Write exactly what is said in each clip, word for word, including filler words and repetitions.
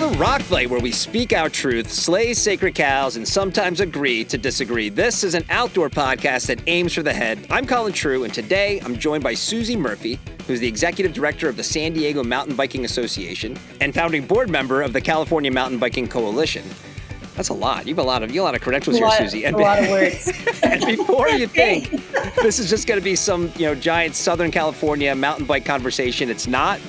to The Rock Fight, where we speak our truth, slay sacred cows, and sometimes agree to disagree. This is an outdoor podcast that aims for the head. I'm Colin True, and today I'm joined by Susie Murphy, who's the Executive Director of the San Diego Mountain Biking Association and founding board member of the California Mountain Biking Coalition. That's a lot. You have a lot of, you have a lot of credentials a lot, here, Susie. And, a lot of words. And before you think this is just going to be some, you know, giant Southern California mountain bike conversation, it's not.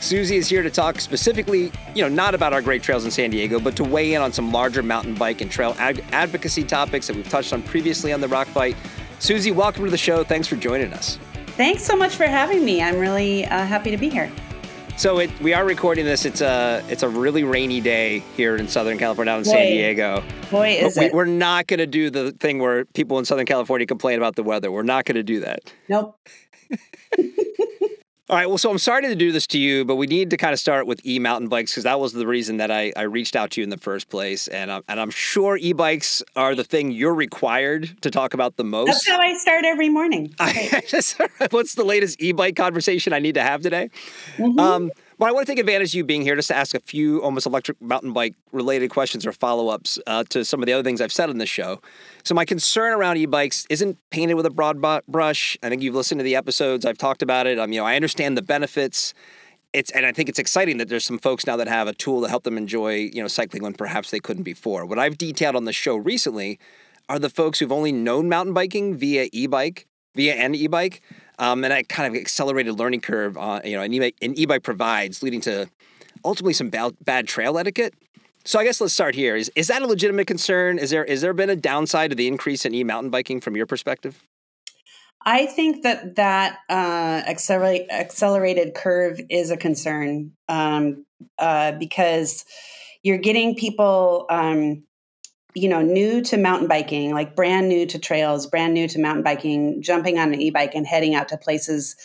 Susie is here to talk specifically, you know, not about our great trails in San Diego, but to weigh in on some larger mountain bike and trail ad- advocacy topics that we've touched on previously on The Rock Fight. Susie, welcome to the show. Thanks for joining us. Thanks so much for having me. I'm really uh, happy to be here. So it, we are recording this. It's a it's a really rainy day here in Southern California, out in Boy. San Diego. Boy, is we, it. We're not going to do the thing where people in Southern California complain about the weather. We're not going to do that. Nope. All right. Well, so I'm sorry to do this to you, but we need to kind of start with e-mountain bikes because that was the reason that I, I reached out to you in the first place. And I'm, and I'm sure e-bikes are the thing you're required to talk about the most. That's how I start every morning. Right. I just, what's the latest e-bike conversation I need to have today? Mm-hmm. Um, but I want to take advantage of you being here just to ask a few almost electric mountain bike related questions or follow-ups uh, to some of the other things I've said on this show. So my concern around e-bikes isn't painted with a broad brush. I think you've listened to the episodes. I've talked about it. Um, you know, I understand the benefits. It's and I think it's exciting that there's some folks now that have a tool to help them enjoy, you know, cycling when perhaps they couldn't before. What I've detailed on the show recently are the folks who've only known mountain biking via e-bike, via an e-bike, um, and a kind of accelerated learning curve. On, you know, an e-bike, an e-bike provides, leading to ultimately some bad, bad trail etiquette. So I guess let's start here. Is is that a legitimate concern? Is there is there been a downside to the increase in e-mountain biking from your perspective? I think that that uh, accelerate, accelerated curve is a concern um, uh, because you're getting people, um, you know, new to mountain biking, like brand new to trails, brand new to mountain biking, jumping on an e-bike and heading out to places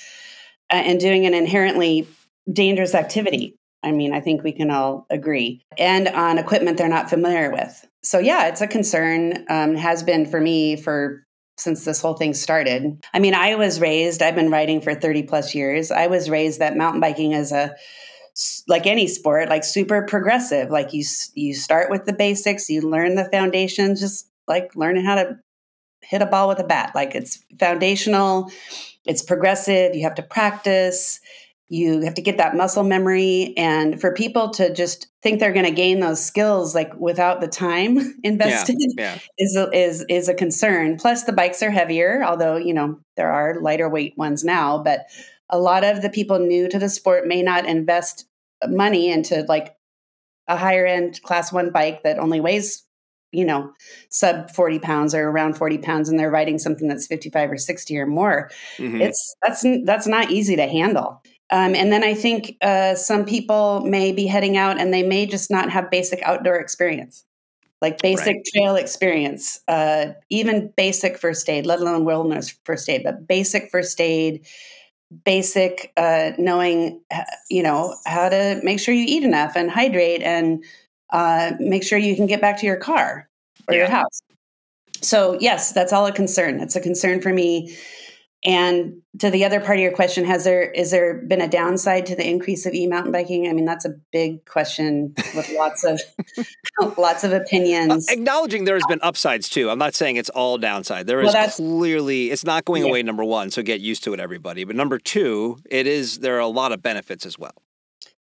uh, and doing an inherently dangerous activity. I mean, I think we can all agree. And on equipment they're not familiar with. So yeah, it's a concern, um, has been for me for since this whole thing started. I mean, I was raised, I've been riding for thirty plus years. I was raised that mountain biking is a, like any sport, like super progressive. Like you, you start with the basics, you learn the foundations, just like learning how to hit a ball with a bat. Like it's foundational, it's progressive, you have to practice. You have to get that muscle memory. And for people to just think they're going to gain those skills, like without the time invested yeah, yeah. is, a, is, is a concern. Plus the bikes are heavier, although, you know, there are lighter weight ones now, but a lot of the people new to the sport may not invest money into like a higher end class one bike that only weighs, you know, sub forty pounds or around forty pounds, and they're riding something that's fifty-five or sixty or more. Mm-hmm. It's that's, that's not easy to handle. Um, and then I think uh, some people may be heading out and they may just not have basic outdoor experience, like basic right. trail experience, uh, even basic first aid, let alone wilderness first aid, but basic first aid, basic uh, knowing, you know, how to make sure you eat enough and hydrate and uh, make sure you can get back to your car or yeah. your house. So yes, that's all a concern. It's a concern for me. And to the other part of your question, has there is there been a downside to the increase of e-mountain biking? I mean, that's a big question with lots of lots of opinions. Uh, acknowledging there has been upsides too. I'm not saying it's all downside. There well, is clearly it's not going yeah. away. Number one, so get used to it, everybody. But number two, it is there are a lot of benefits as well.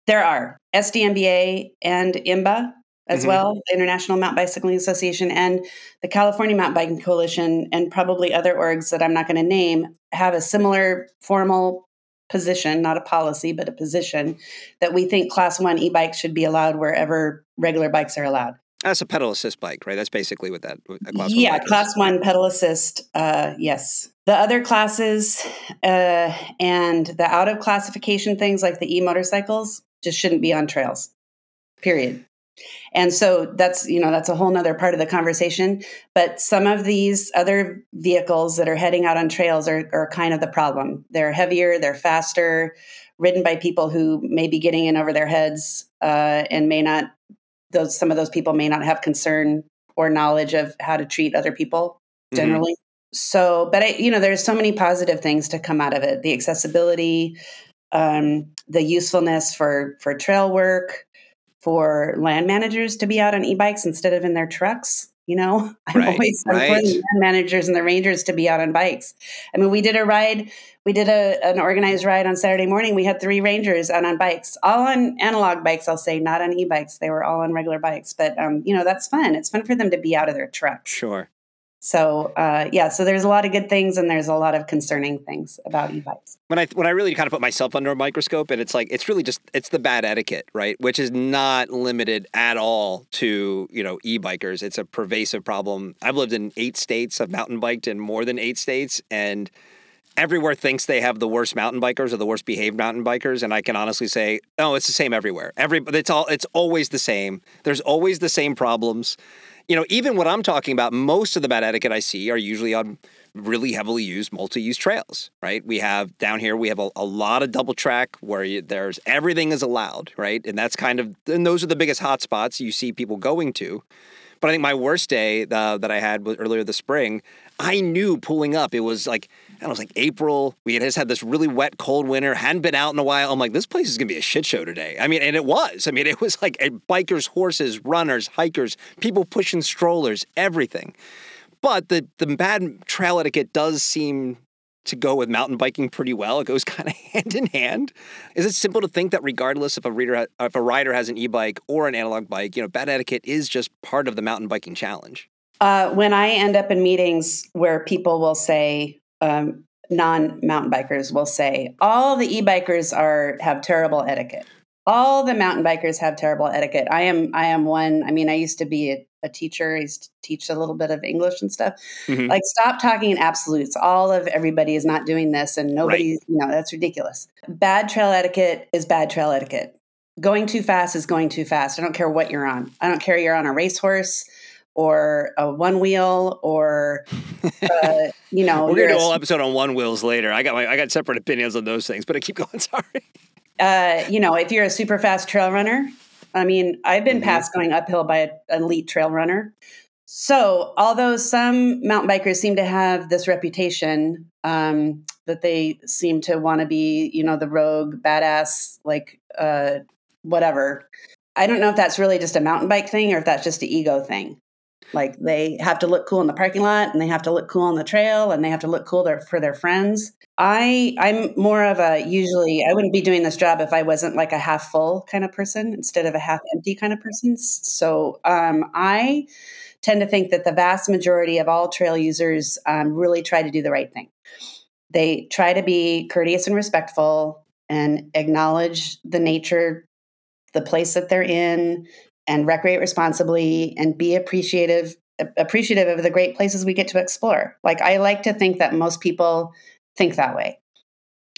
There are S D M B A and I M B A as mm-hmm. well, the International Mountain Bicycling Association, and the California Mountain Biking Coalition, and probably other orgs that I'm not going to name, have a similar formal position, not a policy, but a position that we think class one e-bikes should be allowed wherever regular bikes are allowed. That's a pedal assist bike, right? That's basically what that a class yeah, one class one pedal assist. Uh, yes. The other classes uh, and the out of classification things like the e-motorcycles just shouldn't be on trails, period. And so that's, you know, that's a whole nother part of the conversation, but some of these other vehicles that are heading out on trails are, are kind of the problem. They're heavier, they're faster, ridden by people who may be getting in over their heads, uh, and may not, those, some of those people may not have concern or knowledge of how to treat other people generally. Mm-hmm. So, but I, you know, there's so many positive things to come out of it. The accessibility, um, the usefulness for, for trail work, for land managers to be out on e-bikes instead of in their trucks. You know, I'm right, always right. for the land managers and the rangers to be out on bikes. I mean, we did a ride, we did a, an organized ride on Saturday morning. We had three rangers out on bikes, all on analog bikes, I'll say, not on e-bikes. They were all on regular bikes. But, um, you know, that's fun. It's fun for them to be out of their truck. Sure. So, uh, yeah, so there's a lot of good things and there's a lot of concerning things about e-bikes. When I when I really kind of put myself under a microscope, and it's like, it's really just, it's the bad etiquette, right? Which is not limited at all to, you know, e-bikers. It's a pervasive problem. I've lived in eight states. I've mountain biked in more than eight states. And everywhere thinks they have the worst mountain bikers or the worst behaved mountain bikers. And I can honestly say, oh, it's the same everywhere. Every, it's all, it's always the same. There's always the same problems. You know, even what I'm talking about, most of the bad etiquette I see are usually on really heavily used multi-use trails, right? We have down here, we have a, a lot of double track where you, there's everything is allowed, right? And that's kind of, and those are the biggest hot spots you see people going to. But I think my worst day uh, that I had was earlier this spring. I knew pulling up, it was like, I don't know, it was like April. We had just had this really wet, cold winter, hadn't been out in a while. I'm like, this place is going to be a shit show today. I mean, and it was. I mean, it was like bikers, horses, runners, hikers, people pushing strollers, everything. But the, the bad trail etiquette does seem to go with mountain biking pretty well. It goes kind of hand in hand. Is it simple to think that regardless if a reader, if a rider has an e-bike or an analog bike, you know, bad etiquette is just part of the mountain biking challenge? Uh, when I end up in meetings where people will say, um, non-mountain bikers will say, all the e-bikers are have terrible etiquette. All the mountain bikers have terrible etiquette. I am, I am one. I mean, I used to be a, a teacher. I used to teach a little bit of English and stuff. Mm-hmm. Like, stop talking in absolutes. All of everybody is not doing this, and nobody's. Right. You know, that's ridiculous. Bad trail etiquette is bad trail etiquette. Going too fast is going too fast. I don't care what you're on. I don't care you're on a racehorse or a one wheel, or uh, you know. We're gonna do a whole episode on one wheels later. I got my I got separate opinions on those things, but I keep going. Sorry. Uh, you know, if you're a super fast trail runner, I mean, I've been mm-hmm. past going uphill by an elite trail runner. So although some mountain bikers seem to have this reputation, um, that they seem to want to be, you know, the rogue, badass, like uh, whatever. I don't know if that's really just a mountain bike thing or if that's just an ego thing. Like, they have to look cool in the parking lot, and they have to look cool on the trail, and they have to look cool there for their friends. I, I'm more of a, usually, I wouldn't be doing this job if I wasn't like a half full kind of person instead of a half empty kind of person. So um, I tend to think that the vast majority of all trail users um, really try to do the right thing. They try to be courteous and respectful and acknowledge the nature, the place that they're in, and recreate responsibly and be appreciative, appreciative of the great places we get to explore. Like, I like to think that most people think that way.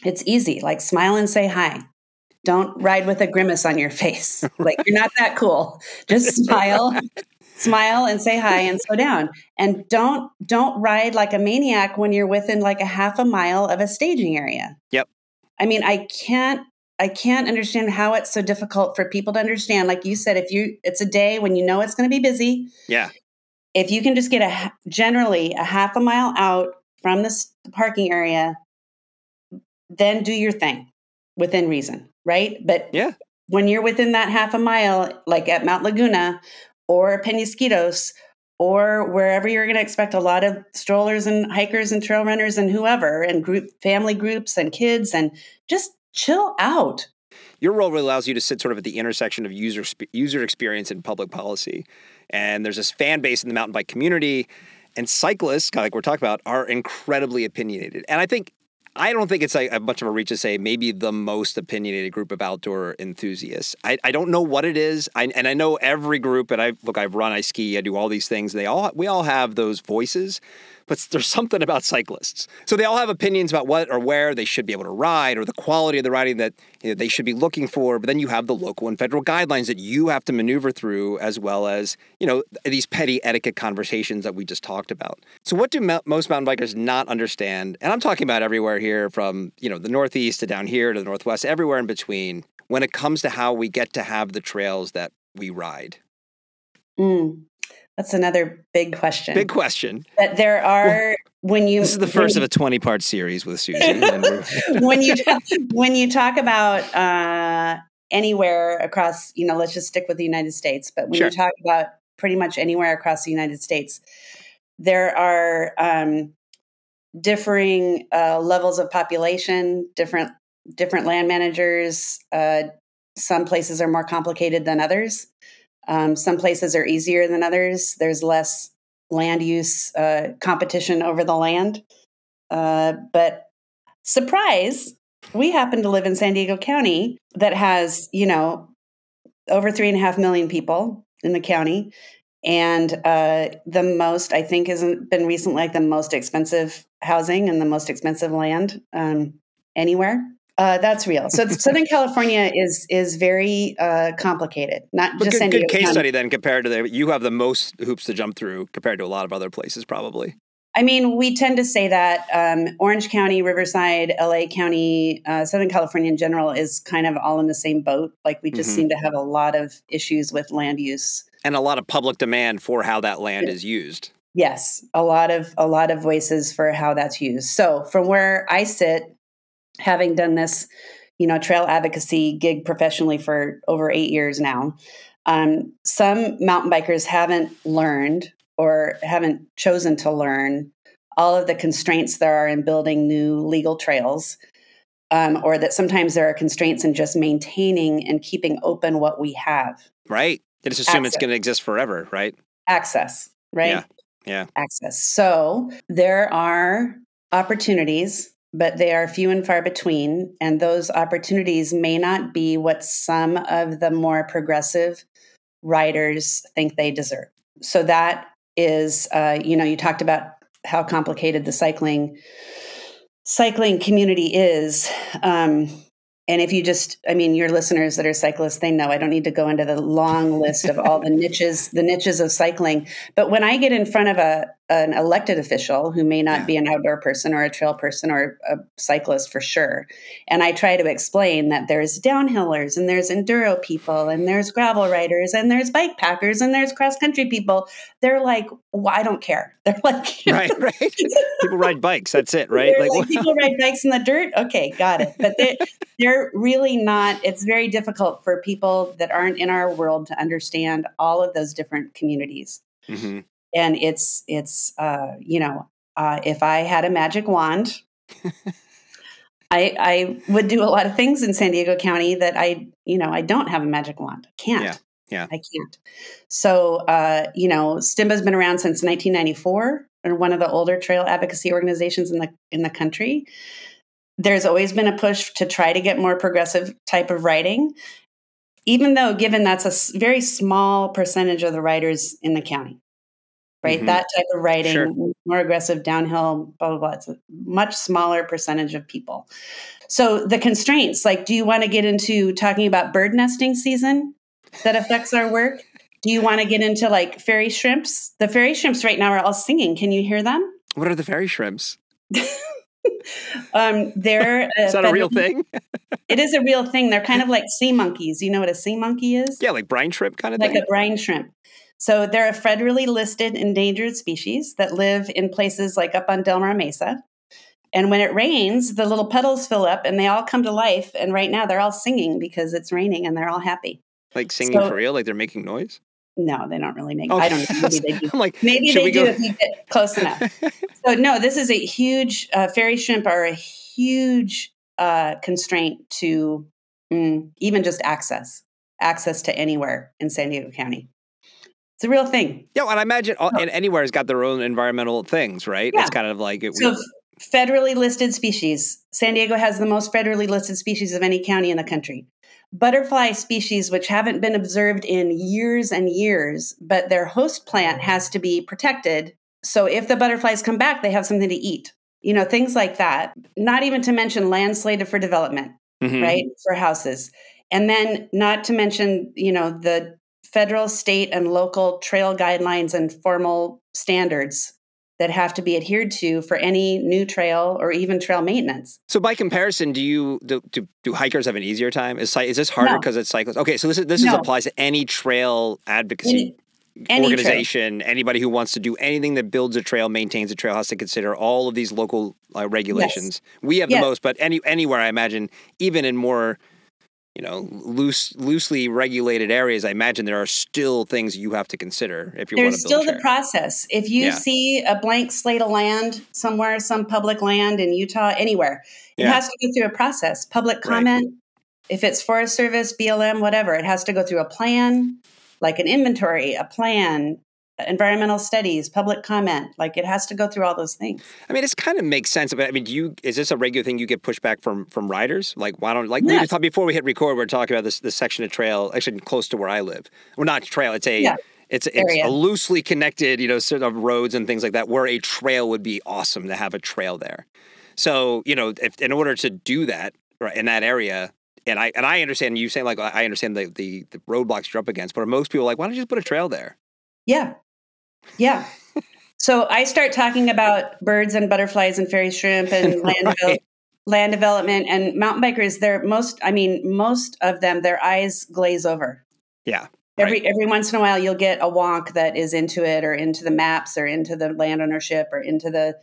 It's easy. Like, smile and say hi. Don't ride with a grimace on your face. Like, you're not that cool. Just smile, smile and say hi and slow down. And don't, don't ride like a maniac when you're within like a half a mile of a staging area. Yep. I mean, I can't, I can't understand how it's so difficult for people to understand. Like you said, if you, it's a day when you know it's going to be busy. Yeah. If you can just get a, generally a half a mile out from this parking area, then do your thing within reason. Right. But yeah, when you're within that half a mile, like at Mount Laguna or Penasquitos or wherever you're going to expect a lot of strollers and hikers and trail runners and whoever, and group family groups and kids, and just chill out. Your role really allows you to sit sort of at the intersection of user user experience and public policy. And there's this fan base in the mountain bike community, and cyclists, kind of like we're talking about, are incredibly opinionated. And I think, I don't think it's a much of a reach to say maybe the most opinionated group of outdoor enthusiasts. I, I don't know what it is. I, and I know every group, and I look, I've run, I ski, I do all these things. They all, we all have those voices, but there's something about cyclists. So they all have opinions about what or where they should be able to ride, or the quality of the riding that, you know, they should be looking for. But then you have the local and federal guidelines that you have to maneuver through, as well as, you know, these petty etiquette conversations that we just talked about. So what do mo- most mountain bikers not understand? And I'm talking about everywhere here, from, you know, the Northeast to down here to the Northwest, everywhere in between, when it comes to how we get to have the trails that we ride. Mm. That's another big question. Big question. But there are, well, when you... This is the first when, of a twenty-part series with Susie. when you when you talk about uh, anywhere across, you know, let's just stick with the United States. But when sure. you talk about pretty much anywhere across the United States, there are um, differing uh, levels of population, different different land managers. Uh, some places are more complicated than others. Um, some places are easier than others. There's less land use uh, competition over the land. Uh, but surprise, we happen to live in San Diego County that has, you know, over three and a half million people in the county. And uh, the most, I think, hasn't been recently like the most expensive housing and the most expensive land um, anywhere. Uh, that's real. So Southern California is is very uh, complicated. Not but just good, good case County. Study then compared to the you have the most hoops to jump through compared to a lot of other places probably. I mean, we tend to say that um, Orange County, Riverside, L A County, uh, Southern California in general is kind of all in the same boat. Like we just mm-hmm. seem to have a lot of issues with land use and a lot of public demand for how that land yeah. is used. Yes, a lot of a lot of voices for how that's used. So from where I sit. Having done this, you know, trail advocacy gig professionally for over eight years now, um, some mountain bikers haven't learned or haven't chosen to learn all of the constraints there are in building new legal trails, um, or that sometimes there are constraints in just maintaining and keeping open what we have. Right. They just assume Access. It's going to exist forever, right? Access, right? Yeah. yeah. Access. So there are opportunities, but they are few and far between, and those opportunities may not be what some of the more progressive riders think they deserve. So that is, uh, you know, you talked about how complicated the cycling cycling community is. Um, and if you just, I mean, your listeners that are cyclists, they know I don't need to go into the long list of all the niches, the niches of cycling. But when I get in front of a an elected official who may not yeah. be an outdoor person or a trail person or a cyclist for sure. And I try to explain that there's downhillers and there's enduro people and there's gravel riders and there's bike packers and there's cross country people. They're like, well, I don't care. They're like, right, right. People ride bikes. That's it. Right. Like, like, people ride bikes in the dirt. Okay. Got it. But they, they're really not, it's very difficult for people that aren't in our world to understand all of those different communities. Mm-hmm. And it's, it's uh, you know, uh, if I had a magic wand, I, I would do a lot of things in San Diego County that I, you know, I don't have a magic wand. I can't. Yeah. yeah. I can't. So, uh, you know, STIMBA has been around since nineteen ninety-four, and one of the older trail advocacy organizations in the in the country. There's always been a push to try to get more progressive type of writing, even though given that's a very small percentage of the riders in the county. Right. Mm-hmm. That type of riding, sure. more aggressive downhill, blah, blah, blah. It's a much smaller percentage of people. So the constraints, like, do you want to get into talking about bird nesting season that affects our work? Do you want to get into like fairy shrimps? The fairy shrimps right now are all singing. Can you hear them? What are the fairy shrimps? um, they're Is that a real thing? It is a real thing. They're kind of like sea monkeys. You know what a sea monkey is? Yeah, like brine shrimp kind of like thing. Like a brine shrimp. So they're a federally listed endangered species that live in places like up on Del Mar Mesa. And when it rains, the little petals fill up and they all come to life. And right now they're all singing because it's raining and they're all happy. Like singing so, for real? Like they're making noise? No, they don't really make noise. Okay. I don't know. Maybe they do. I'm like, Maybe they do if you get close enough. So no, this is a huge, uh, fairy shrimp are a huge uh, constraint to mm, even just access, access to anywhere in San Diego County. It's a real thing. Yeah, and I imagine all, and anywhere's got their own environmental things, right? Yeah. It's kind of like it, so we, federally listed species. San Diego has the most federally listed species of any county in the country. Butterfly species, which haven't been observed in years and years, but their host plant has to be protected. So if the butterflies come back, they have something to eat. You know, things like that. Not even to mention land slated for development, mm-hmm. right? For houses. And then not to mention, you know, the federal, state, and local trail guidelines and formal standards that have to be adhered to for any new trail or even trail maintenance. So by comparison, do you do do, do hikers have an easier time? Is, is this harder because no. it's cyclists? Okay, so this is, this no. is applies to any trail advocacy any, any organization, trail. Anybody who wants to do anything that builds a trail, maintains a trail, has to consider all of these local uh, regulations. Yes. We have yes. the most, but any anywhere I imagine, even in more you know, loose, loosely regulated areas, I imagine there are still things you have to consider if you There's want to build a trail. There's still the process. If you yeah. see a blank slate of land somewhere, some public land in Utah, anywhere, it yeah. has to go through a process. Public comment, right. If it's Forest Service, B L M, whatever, it has to go through a plan, like an inventory, a plan, environmental studies, public comment, like it has to go through all those things. I mean, it's kind of makes sense. But I mean, do you, is this a regular thing you get pushback from, from riders? Like, why don't, like, yes. we thought before we hit record, we we're talking about this, this section of trail, actually close to where I live. Well, not trail. It's a, yeah. it's, it's a loosely connected, you know, sort of roads and things like that, where a trail would be awesome to have a trail there. So, you know, if, in order to do that right, in that area, and I, and I understand you saying like, I understand the, the, the roadblocks you're up against, but are most people like, why don't you just put a trail there? Yeah. Yeah. So I start talking about birds and butterflies and fairy shrimp and land, right. devel- land development and mountain bikers. They're most, I mean, most of them, their eyes glaze over. Yeah. Every, right. every once in a while you'll get a wonk that is into it or into the maps or into the land ownership or into the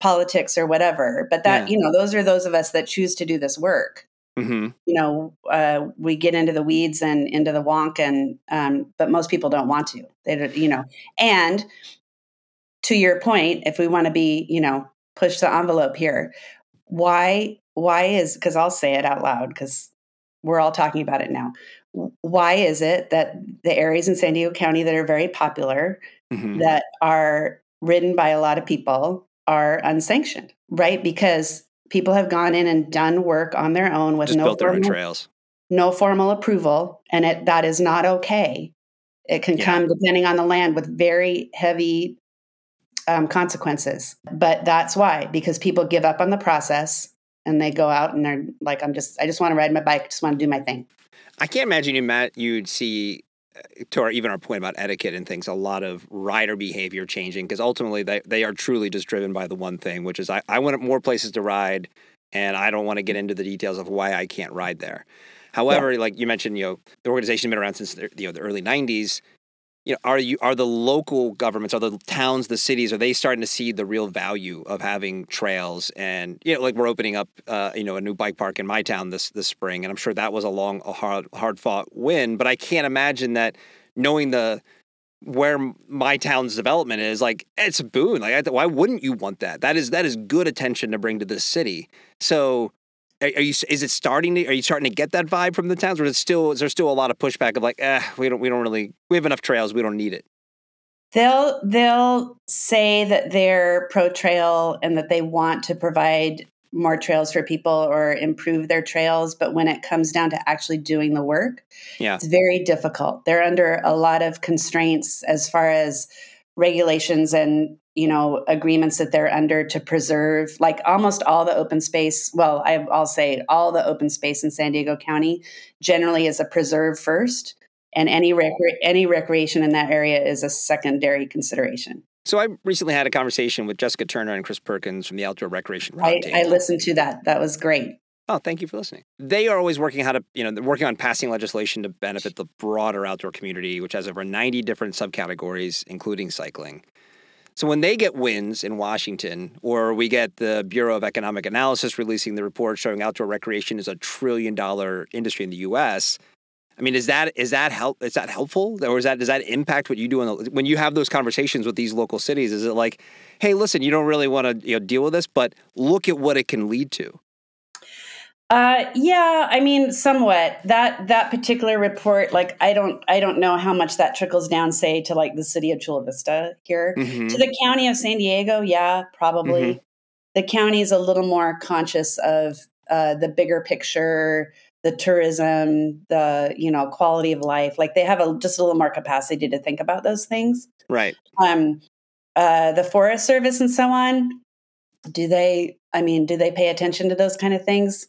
politics or whatever. But that, yeah. you know, those are those of us that choose to do this work. Mm-hmm. You know, uh, we get into the weeds and into the wonk, and um, but most people don't want to. They, don't, you know, and to your point, if we want to be, you know, push the envelope here, why? Why is because I'll say it out loud because we're all talking about it now. Why is it that the areas in San Diego County that are very popular, mm-hmm. that are ridden by a lot of people, are unsanctioned? Right, because people have gone in and done work on their own with Just no built formal, their own trails. no formal approval. And it, that is not okay. It can yeah. come depending on the land with very heavy um, consequences, but that's why, because people give up on the process and they go out and they're like, I'm just, I just want to ride my bike. Just want to do my thing. I can't imagine you, Matt, you'd see to our, even our point about etiquette and things, a lot of rider behavior changing because ultimately they, they are truly just driven by the one thing, which is I, I want more places to ride and I don't want to get into the details of why I can't ride there. However, yeah. like you mentioned, you know, the organization has been around since the, you know, the early nineties. You know, are you are the local governments, are the towns, the cities, are they starting to see the real value of having trails? And you know, like we're opening up, uh, you know, a new bike park in my town this this spring, and I'm sure that was a long, a hard, hard fought win. But I can't imagine that knowing the where my town's development is, like it's a boon. Like, I, why wouldn't you want that? That is that is good attention to bring to this city. So, are, are you? Is it starting to? Are you starting to get that vibe from the towns? Or is it still? Is there still a lot of pushback of like, eh, we don't, we don't really, we have enough trails, we don't need it. They'll they'll say that they're pro trail and that they want to provide more trails for people or improve their trails, but when it comes down to actually doing the work, yeah. it's very difficult. They're under a lot of constraints as far as regulations and, you know, agreements that they're under to preserve, like almost all the open space. Well, I, I'll say all the open space in San Diego County generally is a preserve first, and any rec- any recreation in that area is a secondary consideration. So I recently had a conversation with Jessica Turner and Chris Perkins from the Outdoor Recreation Roundtable. I, I listened to that. That was great. Oh, thank you for listening. They are always working how to, you know, they're working on passing legislation to benefit the broader outdoor community, which has over ninety different subcategories, including cycling. So when they get wins in Washington, or we get the Bureau of Economic Analysis releasing the report showing outdoor recreation is a trillion dollar industry in the U S, I mean, is that is that help? Is that helpful, or is that does that impact what you do in the, when you have those conversations with these local cities? Is it like, hey, listen, you don't really want to you know, deal with this, but look at what it can lead to? Uh, yeah, I mean, somewhat that that particular report. Like, I don't, I don't know how much that trickles down, say, to like the city of Chula Vista here, mm-hmm. to the county of San Diego. Yeah, probably. Mm-hmm. The county is a little more conscious of uh, the bigger picture, the tourism, the you know quality of life. Like they have a just a little more capacity to think about those things. Right. Um, uh, the Forest Service and so on. Do they? I mean, do they pay attention to those kind of things?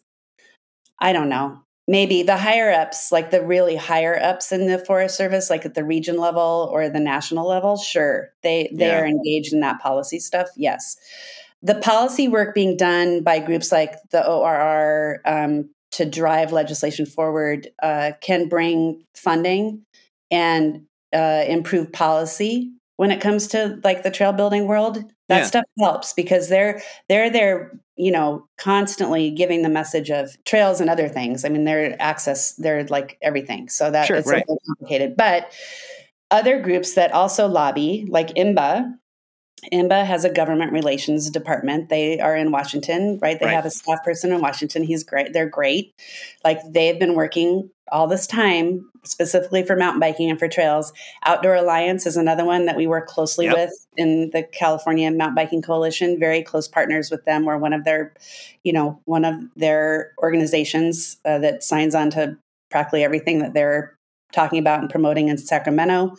I don't know. Maybe the higher ups, like the really higher ups in the Forest Service, like at the region level or the national level, sure. They they yeah. are engaged in that policy stuff. Yes. The policy work being done by groups like the O R R um, to drive legislation forward uh, can bring funding and uh, improve policy when it comes to like the trail building world, that yeah. stuff helps because they're, they're there, you know, constantly giving the message of trails and other things. I mean, they're access, they're like everything. So that sure, it's right. a little complicated, but other groups that also lobby like I M B A, I M B A has a government relations department. They are in Washington, right? They right. have a staff person in Washington. He's great. They're great. Like they've been working all this time, specifically for mountain biking and for trails. Outdoor Alliance is another one that we work closely yep. with in the California Mountain Biking Coalition, very close partners with them. We're one of their, you know, one of their organizations uh, that signs on to practically everything that they're talking about and promoting in Sacramento.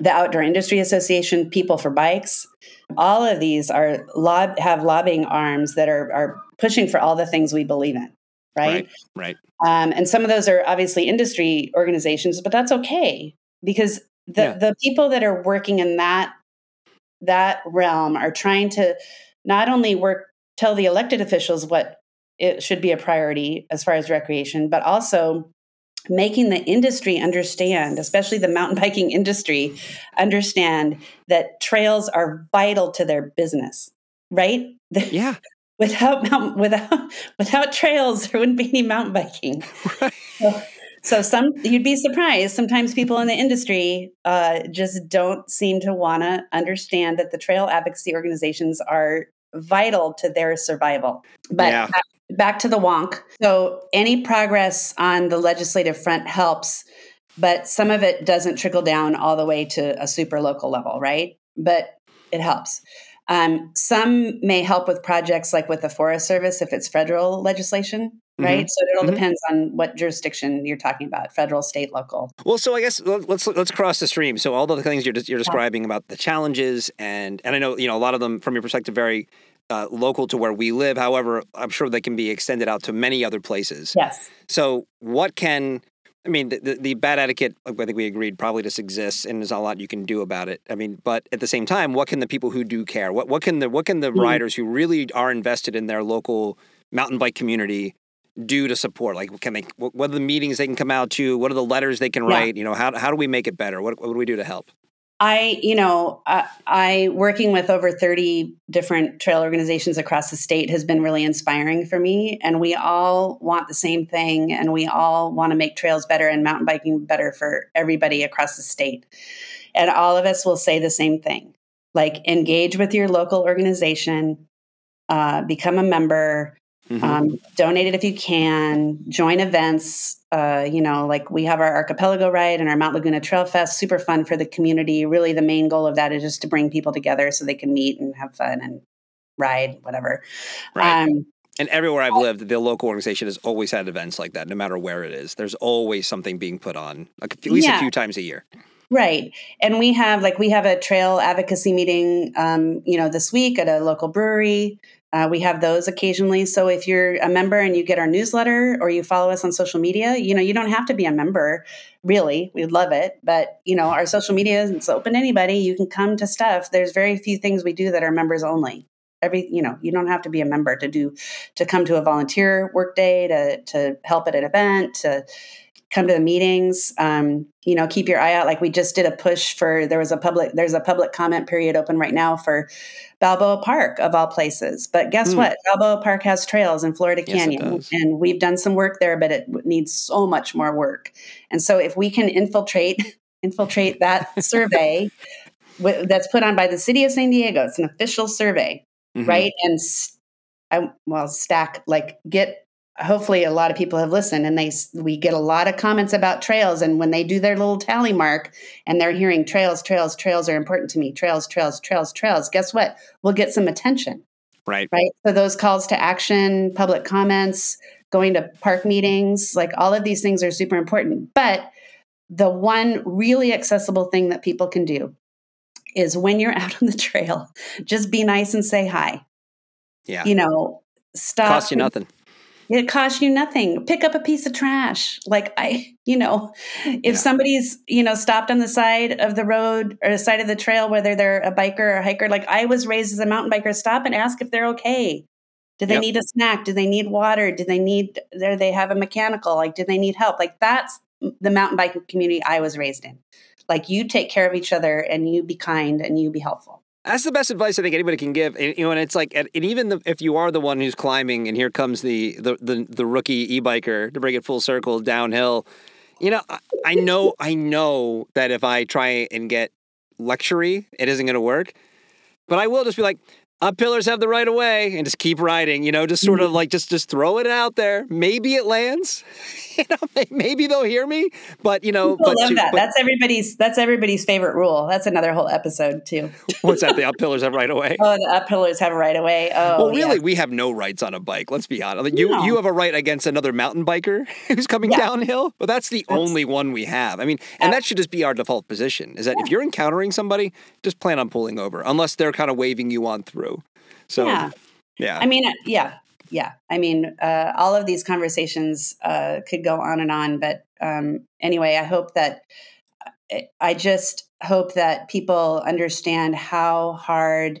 The Outdoor Industry Association, People for Bikes, all of these are lob- have lobbying arms that are, are pushing for all the things we believe in, right? Right, right. Um, and some of those are obviously industry organizations, but that's okay because the, yeah. the people that are working in that that realm are trying to not only work, tell the elected officials what it should be a priority as far as recreation, but also making the industry understand, especially the mountain biking industry, understand that trails are vital to their business, right? Yeah. without mount, without without trails, there wouldn't be any mountain biking. Right. So, so some you'd be surprised. Sometimes people in the industry uh, just don't seem to want to understand that the trail advocacy organizations are vital to their survival. But yeah. I, Back to the wonk. So any progress on the legislative front helps, but some of it doesn't trickle down all the way to a super local level, right? But it helps. Um, some may help with projects like with the Forest Service if it's federal legislation, right? Mm-hmm. So it all mm-hmm. depends on what jurisdiction you're talking about, federal, state, local. Well, so I guess let's let's cross the stream. So all the things you're you're describing about the challenges and and I know, you know, a lot of them from your perspective vary Uh, local to where we live. However, I'm sure they can be extended out to many other places. Yes. So what can, I mean, the, the bad etiquette, I think we agreed, probably just exists and there's not a lot you can do about it. I mean, but at the same time, what can the people who do care, what what can the what can the mm-hmm. riders who really are invested in their local mountain bike community do to support? Like, can they, what are the meetings they can come out to? What are the letters they can yeah. write? You know, how how do we make it better? What, what do we do to help? I, you know, I, I working with over thirty different trail organizations across the state has been really inspiring for me. And we all want the same thing. And we all want to make trails better and mountain biking better for everybody across the state. And all of us will say the same thing, like engage with your local organization, uh, become a member, mm-hmm. um, donate it if you can, join events. Uh, you know, like we have our Archipelago ride and our Mount Laguna Trail Fest, super fun for the community. Really, the main goal of that is just to bring people together so they can meet and have fun and ride, whatever. Right. Um, and everywhere I've lived, the local organization has always had events like that, no matter where it is. There's always something being put on, like at least yeah. a few times a year. Right. And we have like we have a trail advocacy meeting, um, you know, this week at a local brewery. Uh, we have those occasionally. So if you're a member and you get our newsletter or you follow us on social media, you know, you don't have to be a member, really. We'd love it. But, you know, our social media is open to anybody. You can come to stuff. There's very few things we do that are members only. Every, you know, you don't have to be a member to do, to come to a volunteer work day, to, to help at an event, to come to the meetings, um, you know, keep your eye out. Like we just did a push for, there was a public, there's a public comment period open right now for Balboa Park of all places. But guess mm. what? Balboa Park has trails in Florida Canyon yes, and we've done some work there, but it needs so much more work. And so if we can infiltrate, infiltrate that survey w- that's put on by the city of San Diego, it's an official survey, mm-hmm. right? And st- I, well, stack, like get, hopefully a lot of people have listened and they, we get a lot of comments about trails. And when they do their little tally mark and they're hearing trails, trails, trails are important to me, trails, trails, trails, trails, guess what? We'll get some attention. Right. Right. So those calls to action, public comments, going to park meetings, like all of these things are super important. But the one really accessible thing that people can do is when you're out on the trail, just be nice and say hi. Yeah. You know, stop. Costs you nothing. It costs you nothing. Pick up a piece of trash. Like I, you know, if yeah. somebody's, you know, stopped on the side of the road or the side of the trail, whether they're a biker or a hiker, like I was raised as a mountain biker, stop and ask if they're okay. Do they yep. need a snack? Do they need water? Do they need, do they have a mechanical? Like, do they need help? Like that's the mountain biking community I was raised in. Like, you take care of each other and you be kind and you be helpful. That's the best advice I think anybody can give. And, you know, and it's like, and even the, if you are the one who's climbing, and here comes the the the, the rookie e-biker, to bring it full circle downhill. You know, I, I know, I know that if I try and get lectury, it isn't going to work. But I will just be like, up pillars have the right of way, and just keep riding. You know, just sort of like just just throw it out there. Maybe it lands. You know, maybe they'll hear me. But you know, people but love to, that. But, that's everybody's. That's everybody's favorite rule. That's another whole episode too. What's that? The up pillars have right of way. Oh, the up pillars have a right of way. Oh, well, really, yeah. We have no rights on a bike. Let's be honest. Like, you no. you have a right against another mountain biker who's coming yeah. downhill, but that's the that's, only one we have. I mean, and that should just be our default position. Is that yeah. if you're encountering somebody, just plan on pulling over, unless they're kind of waving you on through. So, yeah. yeah, I mean, yeah, yeah. I mean, uh, all of these conversations uh, could go on and on. But um, anyway, I hope that I just hope that people understand how hard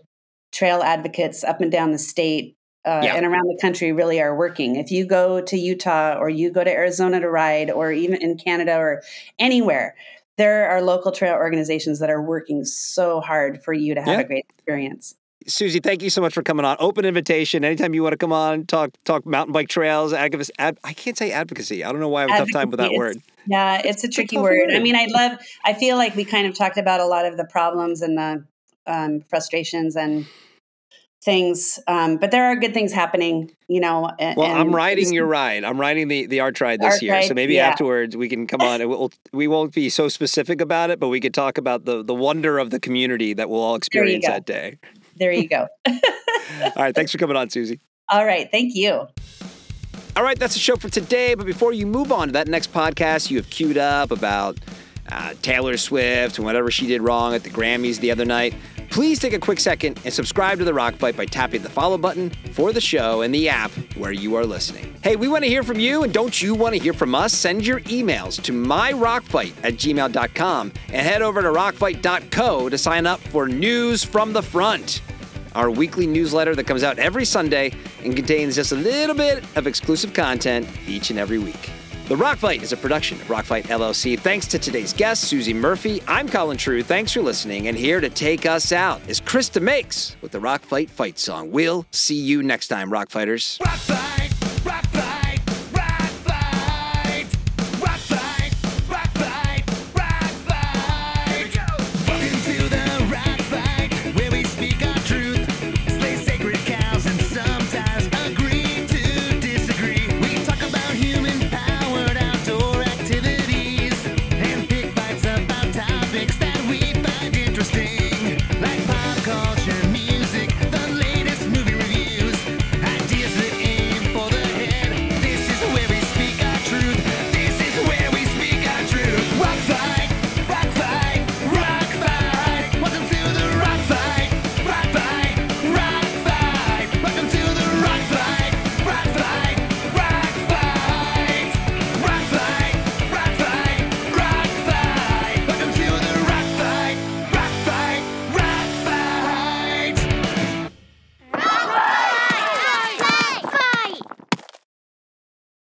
trail advocates up and down the state uh, yeah. and around the country really are working. If you go to Utah or you go to Arizona to ride, or even in Canada or anywhere, there are local trail organizations that are working so hard for you to have yeah. a great experience. Susie, thank you so much for coming on. Open invitation. Anytime you want to come on, talk talk mountain bike trails, activist. Ad, I can't say advocacy. I don't know why I have a advocacy, tough time with that word. Yeah, it's, it's a tricky word. word. I mean, I love, I feel like we kind of talked about a lot of the problems and the um, frustrations and things, um, but there are good things happening, you know. And, well, I'm riding your ride. I'm riding the, the Arch Ride this Arch year. Ride, so maybe yeah. afterwards we can come on. And we'll, we won't be so specific about it, but we could talk about the, the wonder of the community that we'll all experience that day. There you go. All right. Thanks for coming on, Susie. All right. Thank you. All right. That's the show for today. But before you move on to that next podcast you have queued up about uh, Taylor Swift and whatever she did wrong at the Grammys the other night, please take a quick second and subscribe to The Rock Fight by tapping the follow button for the show in the app where you are listening. Hey, we want to hear from you, and don't you want to hear from us? Send your emails to my rock fight at gmail dot com and head over to rock fight dot co to sign up for News from the Front, our weekly newsletter that comes out every Sunday and contains just a little bit of exclusive content each and every week. The Rock Fight is a production of Rock Fight L L C. Thanks to today's guest, Susie Murphy. I'm Colin True. Thanks for listening. And here to take us out is Krista Makes with the Rock Fight fight song. We'll see you next time, Rock Fighters. Rock Fight!